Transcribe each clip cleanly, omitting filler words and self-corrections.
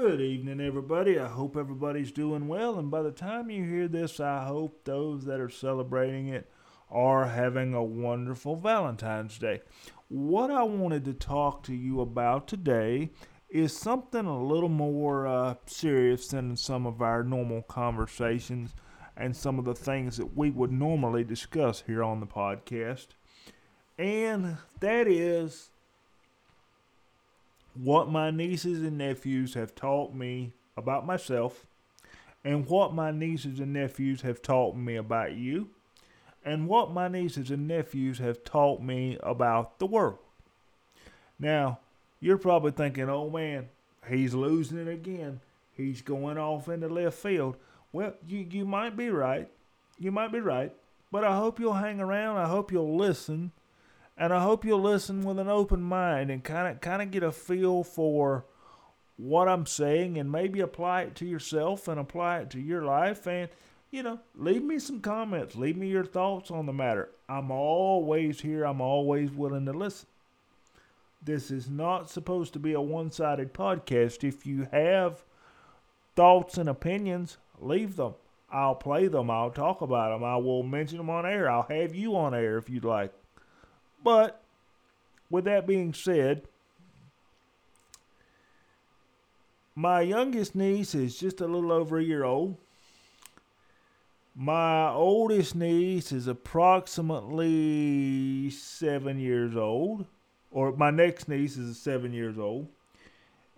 Good evening, everybody. I hope everybody's doing well, and by the time you hear this, I hope those that are celebrating it are having a wonderful Valentine's Day. What I wanted to talk to you about today is something a little more serious than some of our normal conversations and some of the things that we would normally discuss here on the podcast, and that is what my nieces and nephews have taught me about myself, and what my nieces and nephews have taught me about you, and what my nieces and nephews have taught me about the world. Now, you're probably thinking, oh man, he's losing it again. He's going off into left field. Well, you might be right. You might be right. But I hope you'll hang around. I hope you'll listen. And I hope you'll listen with an open mind and kind of get a feel for what I'm saying, and maybe apply it to yourself and apply it to your life. And, you know, leave me some comments. Leave me your thoughts on the matter. I'm always here. I'm always willing to listen. This is not supposed to be a one-sided podcast. If you have thoughts and opinions, leave them. I'll play them. I'll talk about them. I will mention them on air. I'll have you on air if you'd like. But with that being said, my youngest niece is just a little over a year old. My oldest niece is approximately 7 years old, or my next niece is 7 years old.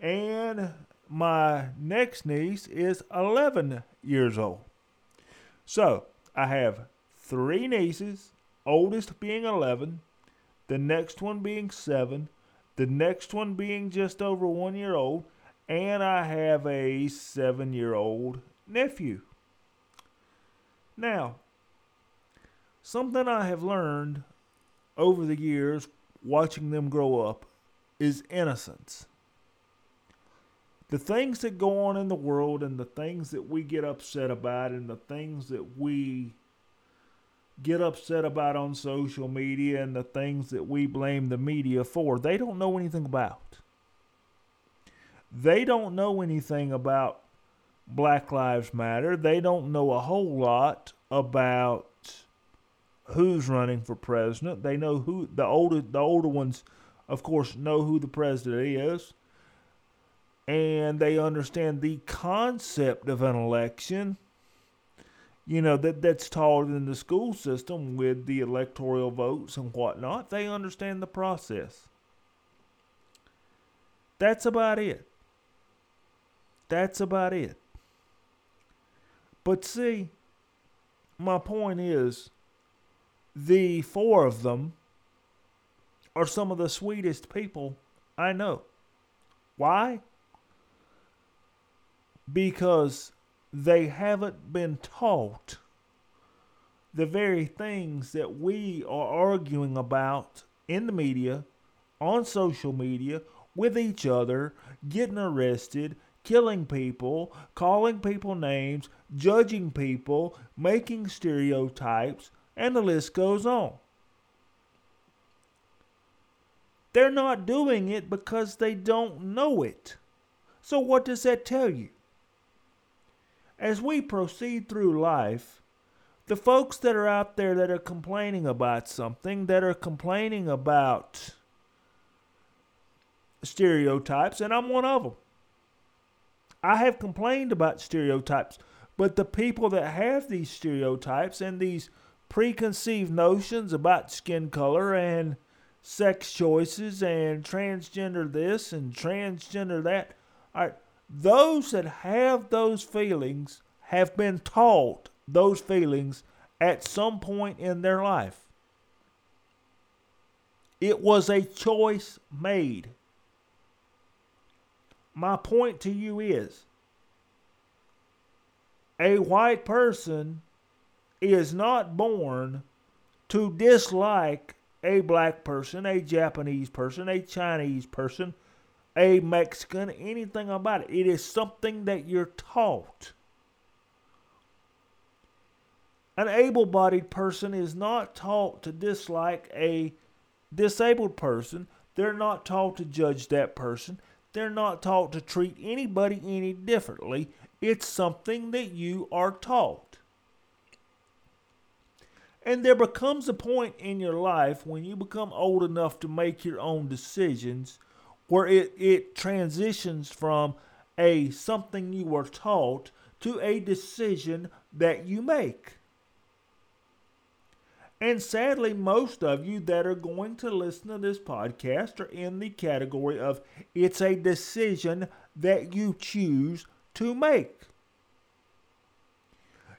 And my next niece is 11 years old. So I have three nieces, oldest being 11. The next one being 7, the next one being just over 1 year old, and I have a 7-year-old nephew. Now, something I have learned over the years watching them grow up is innocence. The things that go on in the world, and the things that we get upset about, and the things that we get upset about on social media, and the things that we blame the media for, they don't know anything about. They don't know anything about Black Lives Matter. They don't know a whole lot about who's running for president. They know who the older ones, of course, know who the president is, and they understand the concept of an election. You know, that's taught in the school system with the electoral votes and whatnot. They understand the process. That's about it. That's about it. But see, my point is, the four of them are some of the sweetest people I know. Why? Because they haven't been taught the very things that we are arguing about in the media, on social media, with each other, getting arrested, killing people, calling people names, judging people, making stereotypes, and the list goes on. They're not doing it because they don't know it. So what does that tell you? As we proceed through life, the folks that are out there that are complaining about something, that are complaining about stereotypes, and I'm one of them. I have complained about stereotypes, but the people that have these stereotypes and these preconceived notions about skin color and sex choices and transgender this and transgender that, those that have those feelings have been taught those feelings at some point in their life. It was a choice made. My point to you is, a white person is not born to dislike a black person, a Japanese person, a Chinese person, a Mexican, anything about it. It is something that you're taught. An able-bodied person is not taught to dislike a disabled person. They're not taught to judge that person. They're not taught to treat anybody any differently. It's something that you are taught. And there becomes a point in your life when you become old enough to make your own decisions where it transitions from a something you were taught to a decision that you make. And sadly, most of you that are going to listen to this podcast are in the category of it's a decision that you choose to make.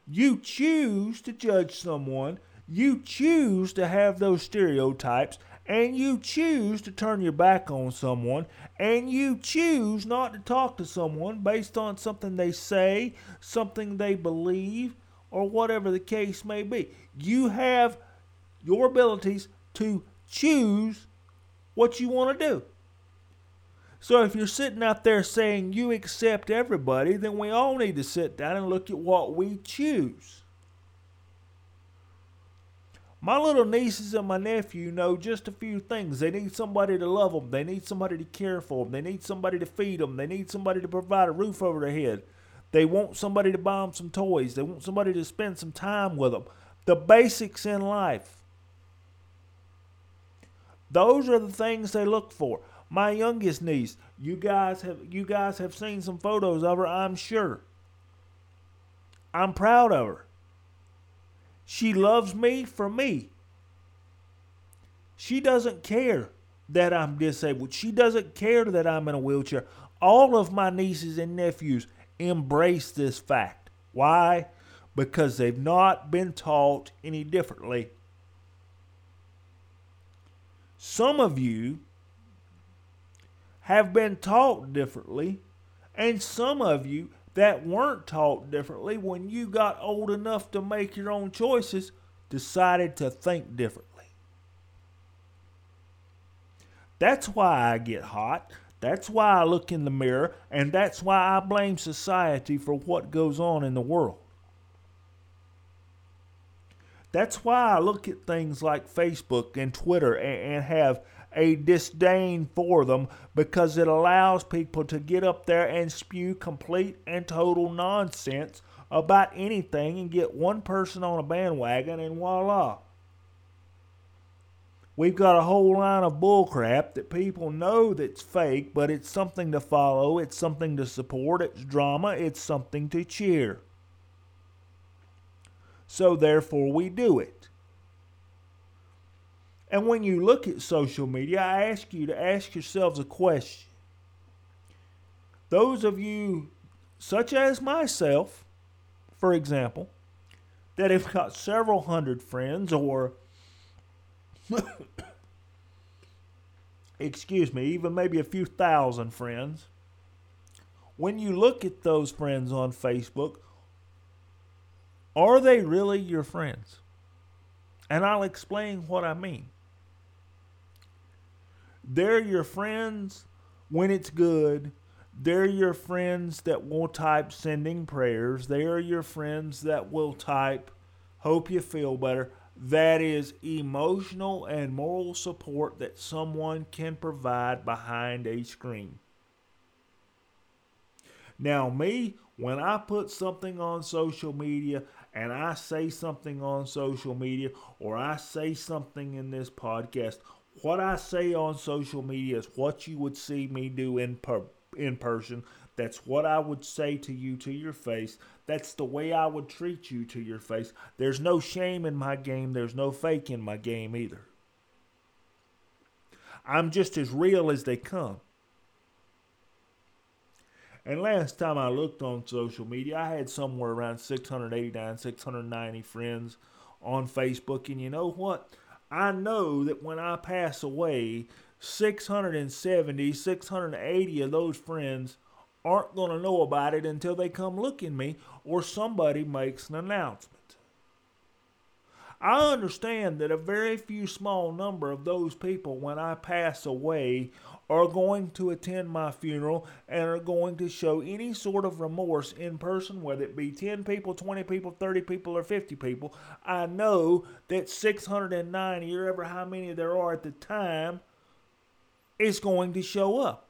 You choose to judge someone, you choose to have those stereotypes, and you choose to turn your back on someone, and you choose not to talk to someone based on something they say, something they believe, or whatever the case may be. You have your abilities to choose what you want to do. So if you're sitting out there saying you accept everybody, then we all need to sit down and look at what we choose. My little nieces and my nephew know just a few things. They need somebody to love them. They need somebody to care for them. They need somebody to feed them. They need somebody to provide a roof over their head. They want somebody to buy them some toys. They want somebody to spend some time with them. The basics in life. Those are the things they look for. My youngest niece, you guys have seen some photos of her, I'm sure. I'm proud of her. She loves me for me. She doesn't care that I'm disabled. She doesn't care that I'm in a wheelchair. All of my nieces and nephews embrace this fact. Why? Because they've not been taught any differently. Some of you have been taught differently, and some of you that weren't taught differently when you got old enough to make your own choices decided to think differently. That's why I get hot. That's why I look in the mirror, and that's why I blame society for what goes on in the world. That's why I look at things like Facebook and Twitter and have a disdain for them, because it allows people to get up there and spew complete and total nonsense about anything and get one person on a bandwagon and voila. We've got a whole line of bullcrap that people know that's fake, but it's something to follow, it's something to support, it's drama, it's something to cheer. So therefore we do it. And when you look at social media, I ask you to ask yourselves a question. Those of you, such as myself, for example, that have got several hundred friends or excuse me, even maybe a few thousand friends. When you look at those friends on Facebook, are they really your friends? And I'll explain what I mean. They're your friends when it's good. They're your friends that will type sending prayers. They are your friends that will type, hope you feel better. That is emotional and moral support that someone can provide behind a screen. Now me, when I put something on social media and I say something on social media or I say something in this podcast, what I say on social media is what you would see me do in person. That's what I would say to you to your face. That's the way I would treat you to your face. There's no shame in my game. There's no fake in my game either. I'm just as real as they come. And last time I looked on social media, I had somewhere around 689, 690 friends on Facebook. And you know what? I know that when I pass away, 670, 680 of those friends aren't going to know about it until they come look at me or somebody makes an announcement. I understand that a very few small number of those people when I pass away are going to attend my funeral and are going to show any sort of remorse in person, whether it be 10 people, 20 people, 30 people, or 50 people. I know that 690 or ever how many there are at the time is going to show up.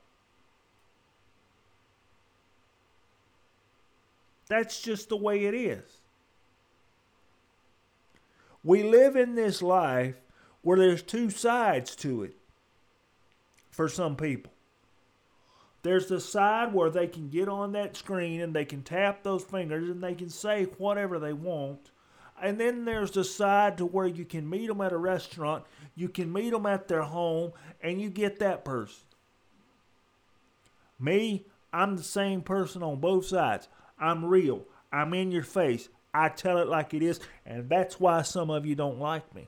That's just the way it is. We live in this life where there's two sides to it for some people. There's the side where they can get on that screen and they can tap those fingers and they can say whatever they want. And then there's the side to where you can meet them at a restaurant, you can meet them at their home, and you get that person. Me, I'm the same person on both sides. I'm real. I'm in your face. I tell it like it is, and that's why some of you don't like me.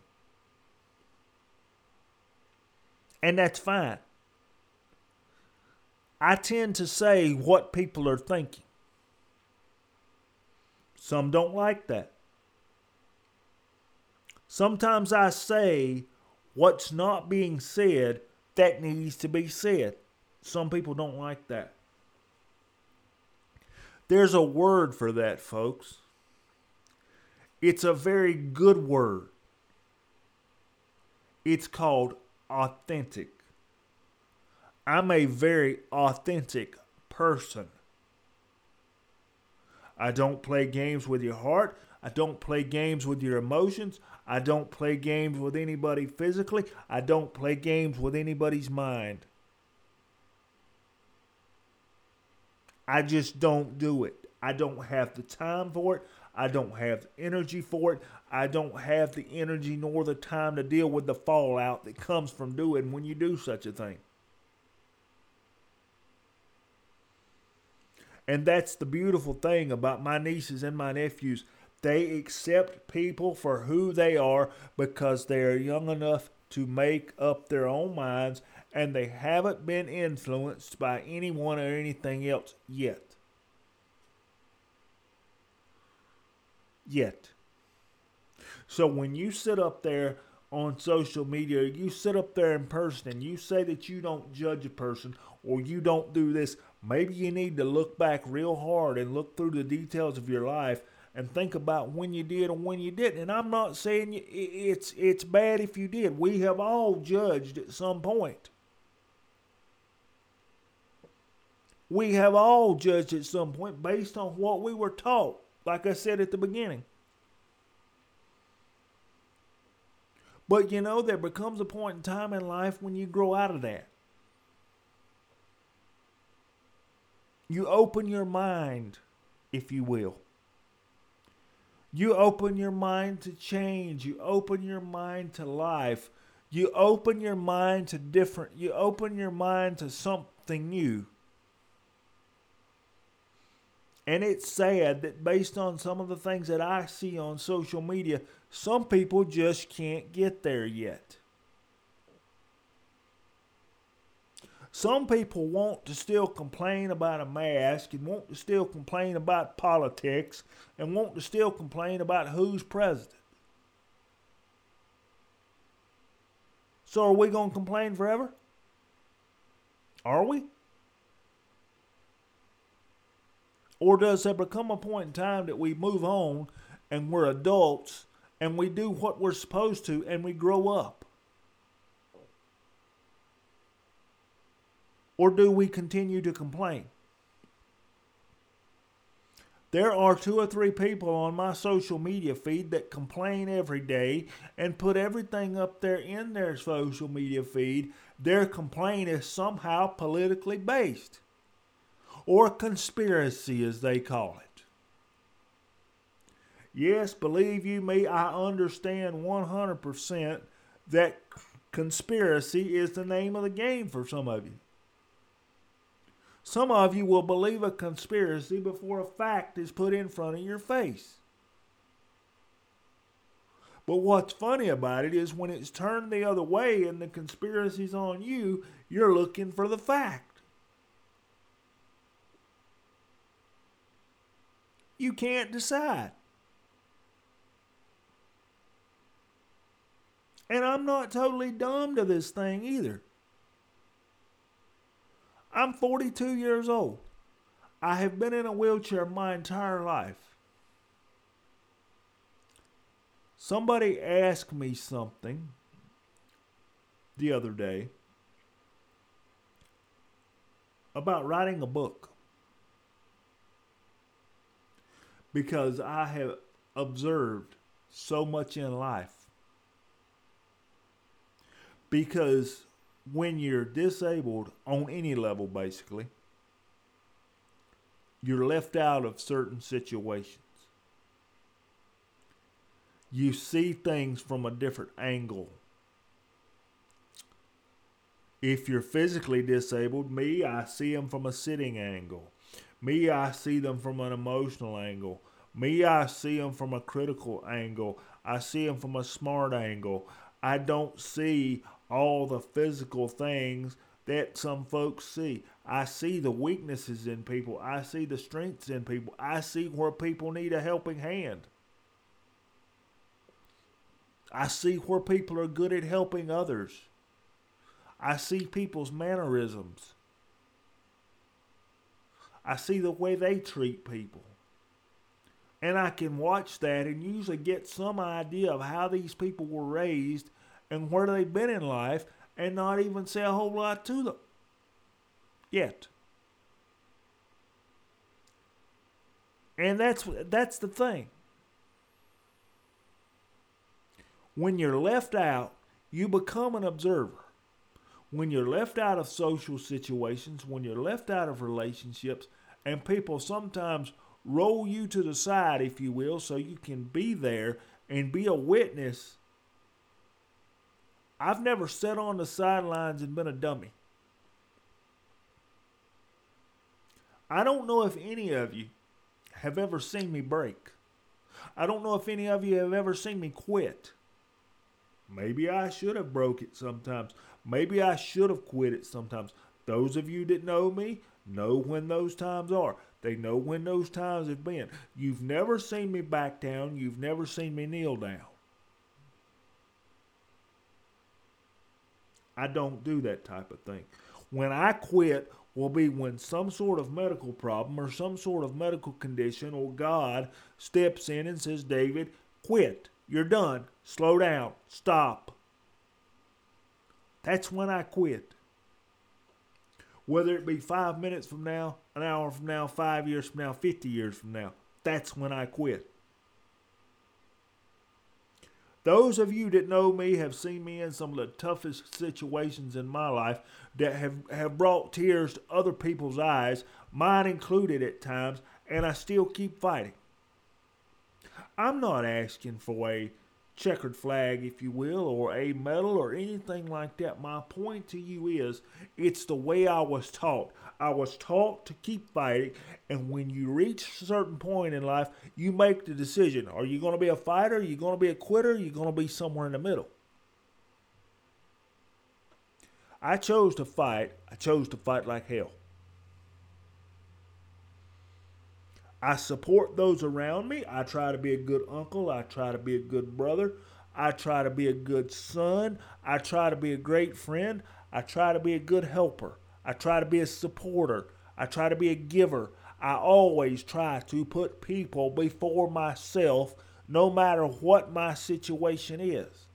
And that's fine. I tend to say what people are thinking. Some don't like that. Sometimes I say what's not being said that needs to be said. Some people don't like that. There's a word for that, folks. It's a very good word. It's called authentic. I'm a very authentic person. I don't play games with your heart. I don't play games with your emotions. I don't play games with anybody physically. I don't play games with anybody's mind. I just don't do it. I don't have the time for it. I don't have the energy for it. I don't have the energy nor the time to deal with the fallout that comes from doing when you do such a thing. And that's the beautiful thing about my nieces and my nephews. They accept people for who they are because they are young enough to make up their own minds, and they haven't been influenced by anyone or anything else yet. So when you sit up there on social media, you sit up there in person and you say that you don't judge a person or you don't do this, maybe you need to look back real hard and look through the details of your life and think about when you did and when you didn't. And I'm not saying it's bad if you did. We have all judged at some point. We have all judged at some point based on what we were taught. Like I said at the beginning. But you know, there becomes a point in time in life when you grow out of that. You open your mind, if you will. You open your mind to change. You open your mind to life. You open your mind to different. You open your mind to something new. And it's sad that based on some of the things that I see on social media, some people just can't get there yet. Some people want to still complain about a mask and want to still complain about politics and want to still complain about who's president. So are we going to complain forever? Are we? Or does there become a point in time that we move on and we're adults and we do what we're supposed to and we grow up? Or do we continue to complain? There are 2 or 3 people on my social media feed that complain every day and put everything up there in their social media feed. Their complaint is somehow politically based. Or conspiracy, as they call it. Yes, believe you me, I understand 100% that conspiracy is the name of the game for some of you. Some of you will believe a conspiracy before a fact is put in front of your face. But what's funny about it is when it's turned the other way and the conspiracy's on you, you're looking for the fact. You can't decide. And I'm not totally dumb to this thing either. I'm 42 years old. I have been in a wheelchair my entire life. Somebody asked me something the other day about writing a book. because I have observed so much in life. Because when you're disabled on any level, basically, you're left out of certain situations. You see things from a different angle. If you're physically disabled, me, I see them from a sitting angle. Me, I see them from an emotional angle. Me, I see them from a critical angle. I see them from a smart angle. I don't see all the physical things that some folks see. I see the weaknesses in people. I see the strengths in people. I see where people need a helping hand. I see where people are good at helping others. I see people's mannerisms. I see the way they treat people. And I can watch that and usually get some idea of how these people were raised and where they've been in life, and not even say a whole lot to them yet. And that's the thing. When you're left out, you become an observer. When you're left out of social situations, when you're left out of relationships, and people sometimes roll you to the side, if you will, so you can be there and be a witness. I've never sat on the sidelines and been a dummy. I don't know if any of you have ever seen me break. I don't know if any of you have ever seen me quit. Maybe I should have broke it sometimes. Maybe I should have quit it sometimes. Those of you that know me know when those times are. They know when those times have been. You've never seen me back down. You've never seen me kneel down. I don't do that type of thing. When I quit will be when some sort of medical problem or some sort of medical condition or God steps in and says, David, quit. You're done. Slow down. Stop. That's when I quit. Whether it be 5 minutes from now, an hour from now, 5 years from now, 50 years from now, that's when I quit. Those of you that know me have seen me in some of the toughest situations in my life that have brought tears to other people's eyes, mine included at times, and I still keep fighting. I'm not asking for a checkered flag, if you will, or a medal or anything like that. My point to you is, it's the way I was taught. I was taught to keep fighting, and when you reach a certain point in life, you make the decision. Are you going to be a fighter? Are you going to be a quitter? Are you going to be somewhere in the middle? I chose to fight. I chose to fight like hell. I support those around me. I try to be a good uncle. I try to be a good brother. I try to be a good son. I try to be a great friend. I try to be a good helper. I try to be a supporter. I try to be a giver. I always try to put people before myself, no matter what my situation is.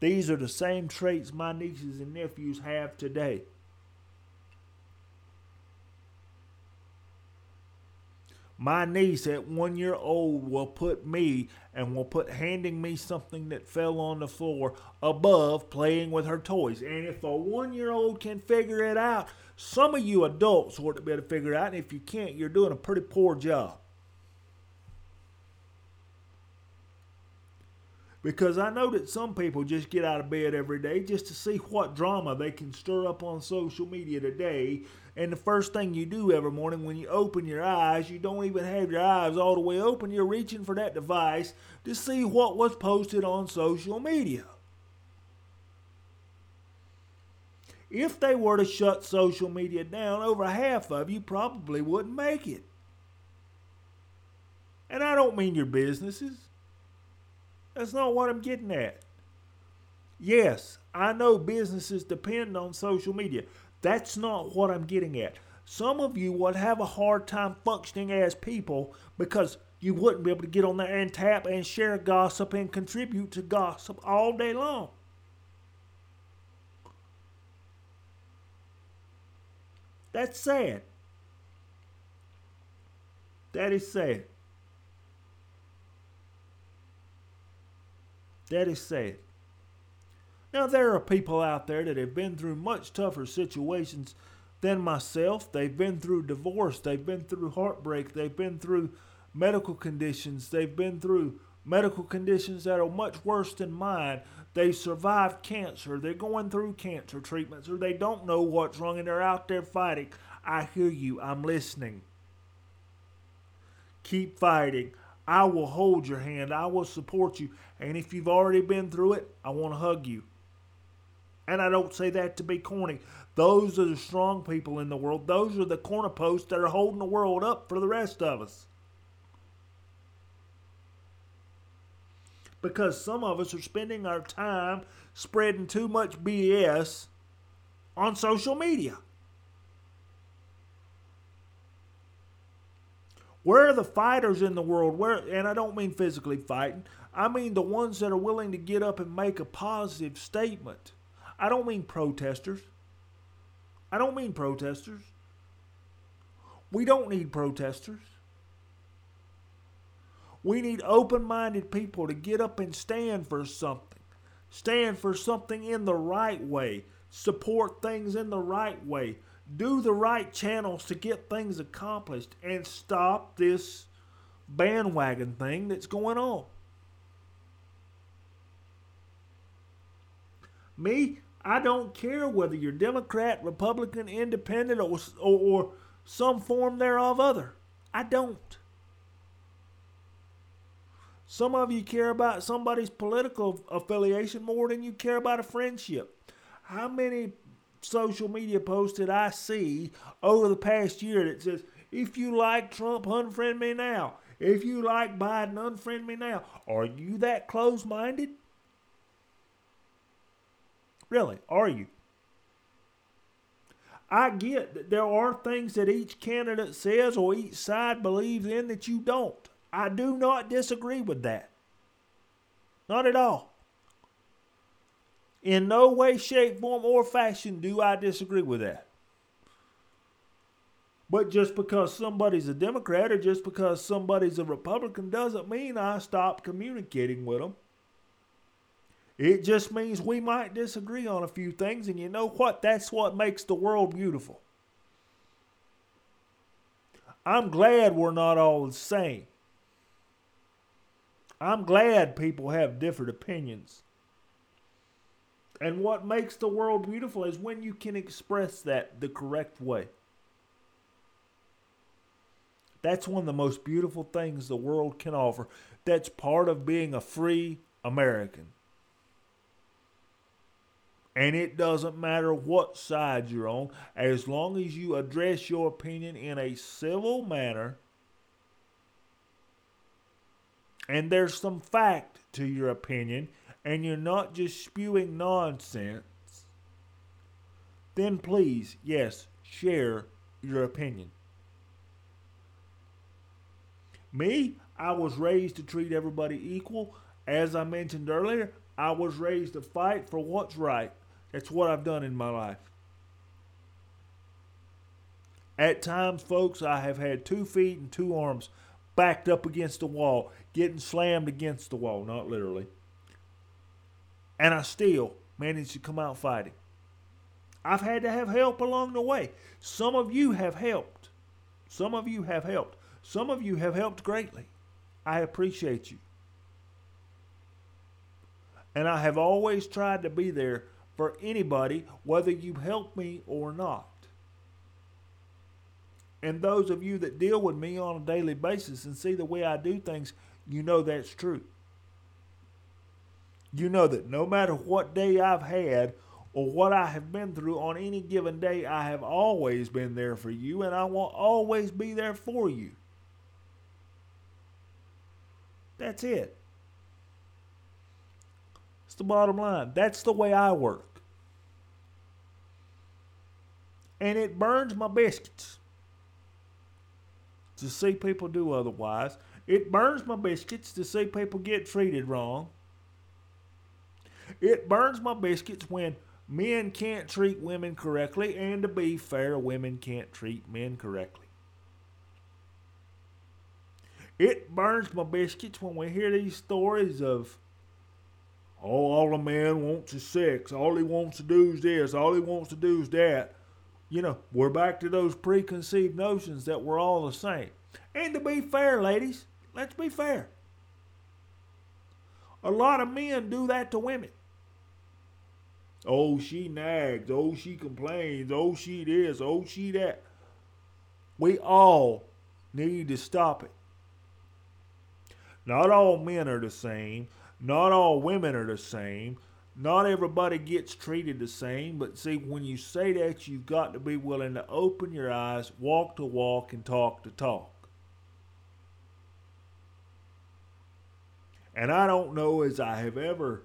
These are the same traits my nieces and nephews have today. My niece at 1 year old will put me and will put handing me something that fell on the floor above playing with her toys. And if a 1 year old can figure it out, some of you adults ought to be able to figure it out. And if you can't, you're doing a pretty poor job. Because I know that some people just get out of bed every day just to see what drama they can stir up on social media today. And the first thing you do every morning when you open your eyes, you don't even have your eyes all the way open. You're reaching for that device to see what was posted on social media. If they were to shut social media down, over half of you probably wouldn't make it. And I don't mean your businesses. That's not what I'm getting at. Yes, I know businesses depend on social media. That's not what I'm getting at. Some of you would have a hard time functioning as people because you wouldn't be able to get on there and tap and share gossip and contribute to gossip all day long. That's sad. That is sad. That is sad. Now, there are people out there that have been through much tougher situations than myself. They've been through divorce. They've been through heartbreak. They've been through medical conditions. They've been through medical conditions that are much worse than mine. They survived cancer. They're going through cancer treatments, or they don't know what's wrong, and they're out there fighting. I hear you. I'm listening. Keep fighting. I will hold your hand. I will support you. And if you've already been through it, I want to hug you. And I don't say that to be corny. Those are the strong people in the world. Those are the corner posts that are holding the world up for the rest of us. Because some of us are spending our time spreading too much BS on social media. Where are the fighters in the world? And I don't mean physically fighting. I mean the ones that are willing to get up and make a positive statement. I don't mean protesters. We don't need protesters. We need open-minded people to get up and stand for something. Stand for something in the right way. Support things in the right way. Do the right channels to get things accomplished and stop this bandwagon thing that's going on. Me, I don't care whether you're Democrat, Republican, Independent, or some form thereof other. I don't. Some of you care about somebody's political affiliation more than you care about a friendship. How many social media posts that I see over the past year that says, if you like Trump, unfriend me now. If you like Biden, unfriend me now. Are you that close-minded? Really, are you? I get that there are things that each candidate says or each side believes in that you don't. I do not disagree with that. Not at all. In no way, shape, form, or fashion do I disagree with that. But just because somebody's a Democrat or just because somebody's a Republican doesn't mean I stop communicating with them. It just means we might disagree on a few things, and you know what? That's what makes the world beautiful. I'm glad we're not all the same. I'm glad people have different opinions. And what makes the world beautiful is when you can express that the correct way. That's one of the most beautiful things the world can offer. That's part of being a free American. And it doesn't matter what side you're on, as long as you address your opinion in a civil manner. And there's some fact to your opinion, and you're not just spewing nonsense, then please, yes, share your opinion. Me, I was raised to treat everybody equal. As I mentioned earlier, I was raised to fight for what's right. That's what I've done in my life. At times, folks, I have had 2 feet and 2 arms backed up against the wall, getting slammed against the wall, not literally. And I still managed to come out fighting. I've had to have help along the way. Some of you have helped. Some of you have helped. Some of you have helped greatly. I appreciate you. And I have always tried to be there for anybody, whether you help me or not. And those of you that deal with me on a daily basis and see the way I do things, you know that's true. You know that no matter what day I've had or what I have been through on any given day, I have always been there for you, and I will always be there for you. That's it. It's the bottom line. That's the way I work. And it burns my biscuits to see people do otherwise. It burns my biscuits to see people get treated wrong. It burns my biscuits when men can't treat women correctly, and to be fair, women can't treat men correctly. It burns my biscuits when we hear these stories of, oh, all a man wants is sex. All he wants to do is this. All he wants to do is that. You know, we're back to those preconceived notions that we're all the same. And to be fair, ladies, let's be fair. A lot of men do that to women. Oh, she nags. Oh, she complains. Oh, she this. Oh, she that. We all need to stop it. Not all men are the same. Not all women are the same. Not everybody gets treated the same. But see, when you say that, you've got to be willing to open your eyes, walk to walk, and talk to talk. And I don't know as I have ever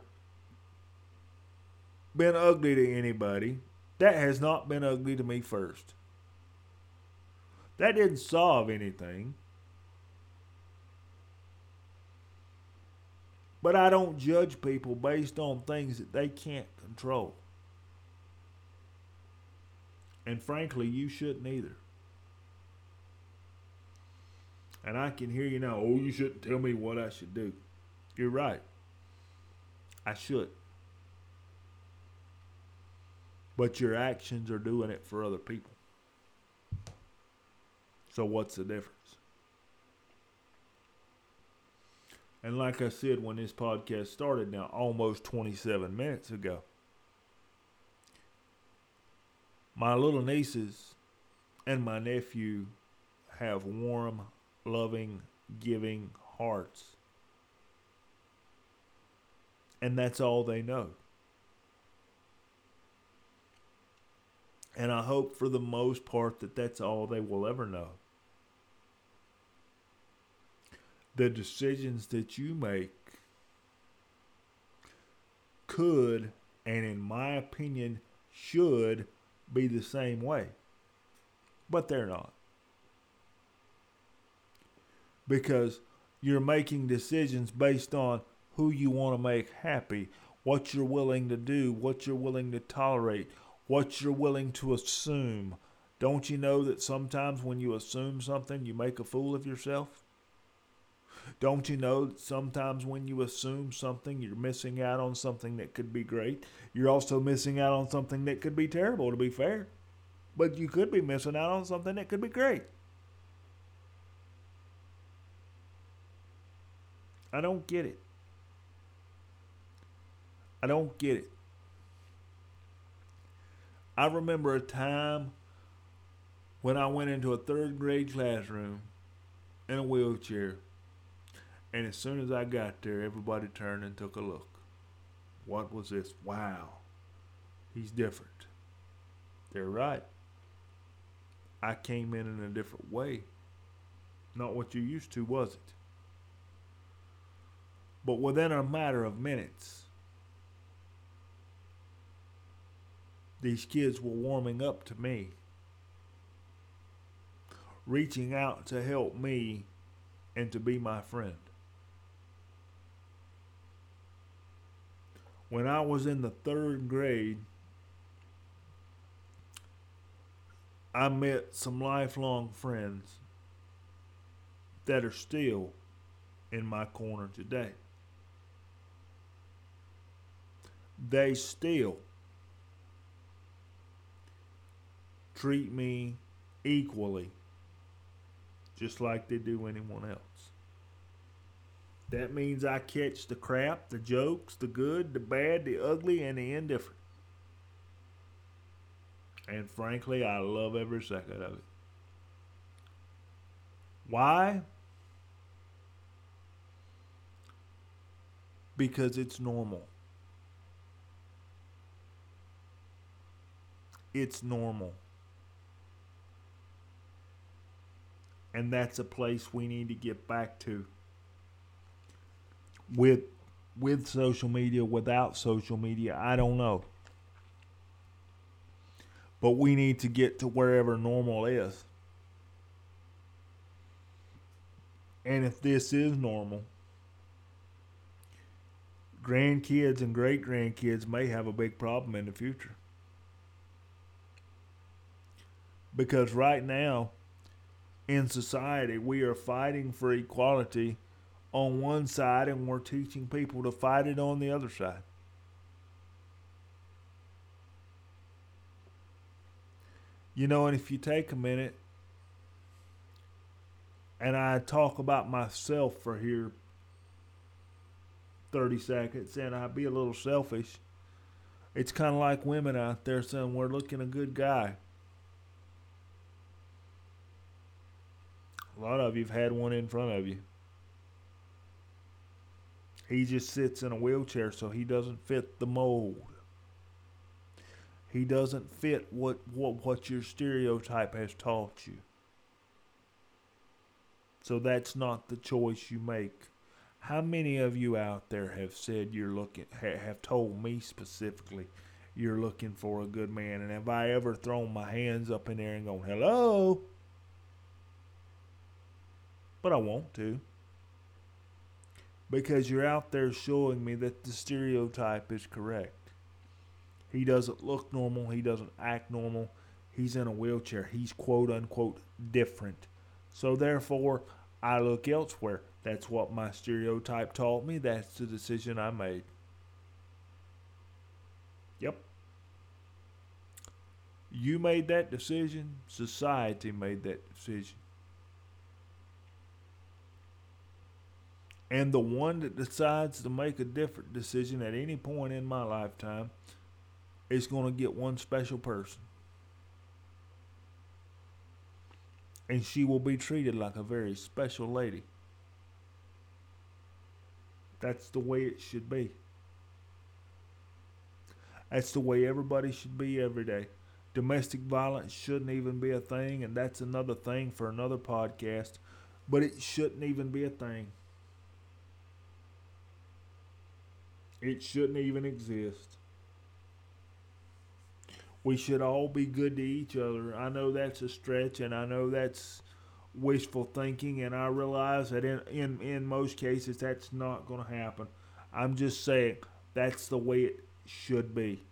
been ugly to anybody that has not been ugly to me first. That didn't solve anything. But I don't judge people based on things that they can't control. And frankly, you shouldn't either. And I can hear you now, oh, you shouldn't tell me what I should do. You're right. I should. But your actions are doing it for other people. So what's the difference? And like I said, when this podcast started now, almost 27 minutes ago, my little nieces and my nephew have warm, loving, giving hearts. And that's all they know. And I hope for the most part that that's all they will ever know. The decisions that you make could, and in my opinion, should be the same way. But they're not. Because you're making decisions based on who you want to make happy, what you're willing to do, what you're willing to tolerate, what you're willing to assume. Don't you know that sometimes when you assume something, you make a fool of yourself? Don't you know that sometimes when you assume something, you're missing out on something that could be great? You're also missing out on something that could be terrible, to be fair. But you could be missing out on something that could be great. I don't get it. I don't get it. I remember a time when I went into a third grade classroom in a wheelchair. And as soon as I got there, everybody turned and took a look. What was this? Wow. He's different. They're right. I came in a different way. Not what you used to, was it? But within a matter of minutes, these kids were warming up to me, reaching out to help me and to be my friend. When I was in the third grade, I met some lifelong friends that are still in my corner today. They still treat me equally, just like they do anyone else. That means I catch the crap, the jokes, the good, the bad, the ugly, and the indifferent. And frankly, I love every second of it. Why? Because it's normal. It's normal. And that's a place we need to get back to. With social media, without social media, I don't know. But we need to get to wherever normal is. And if this is normal, grandkids and great-grandkids may have a big problem in the future. Because right now, in society. We are fighting for equality on one side, and we're teaching people to fight it on the other side. You know, and if you take a minute, and I talk about myself for here 30 seconds, and I be a little selfish, it's kind of like women out there saying, we're looking a good guy. A lot of you have had one in front of you. He just sits in a wheelchair, so he doesn't fit the mold. He doesn't fit what your stereotype has taught you. So that's not the choice you make. How many of you out there have said you're looking, have told me specifically, you're looking for a good man? And have I ever thrown my hands up in there and gone, hello? But I want to. Because you're out there showing me that the stereotype is correct. He doesn't look normal. He doesn't act normal. He's in a wheelchair. He's quote unquote different. So therefore, I look elsewhere. That's what my stereotype taught me. That's the decision I made. Yep. You made that decision. Society made that decision. And the one that decides to make a different decision at any point in my lifetime is going to get one special person. And she will be treated like a very special lady. That's the way it should be. That's the way everybody should be every day. Domestic violence shouldn't even be a thing, and that's another thing for another podcast, but it shouldn't even be a thing. It shouldn't even exist. We should all be good to each other. I know that's a stretch, and I know that's wishful thinking, and I realize that in most cases that's not going to happen. I'm just saying that's the way it should be.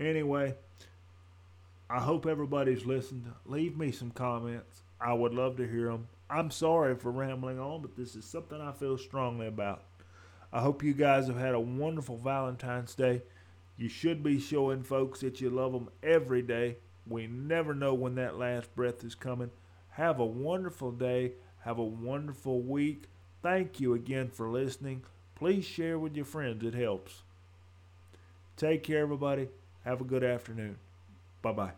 Anyway, I hope everybody's listened. Leave me some comments. I would love to hear them. I'm sorry for rambling on, but this is something I feel strongly about. I hope you guys have had a wonderful Valentine's Day. You should be showing folks that you love them every day. We never know when that last breath is coming. Have a wonderful day. Have a wonderful week. Thank you again for listening. Please share with your friends. It helps. Take care, everybody. Have a good afternoon. Bye-bye.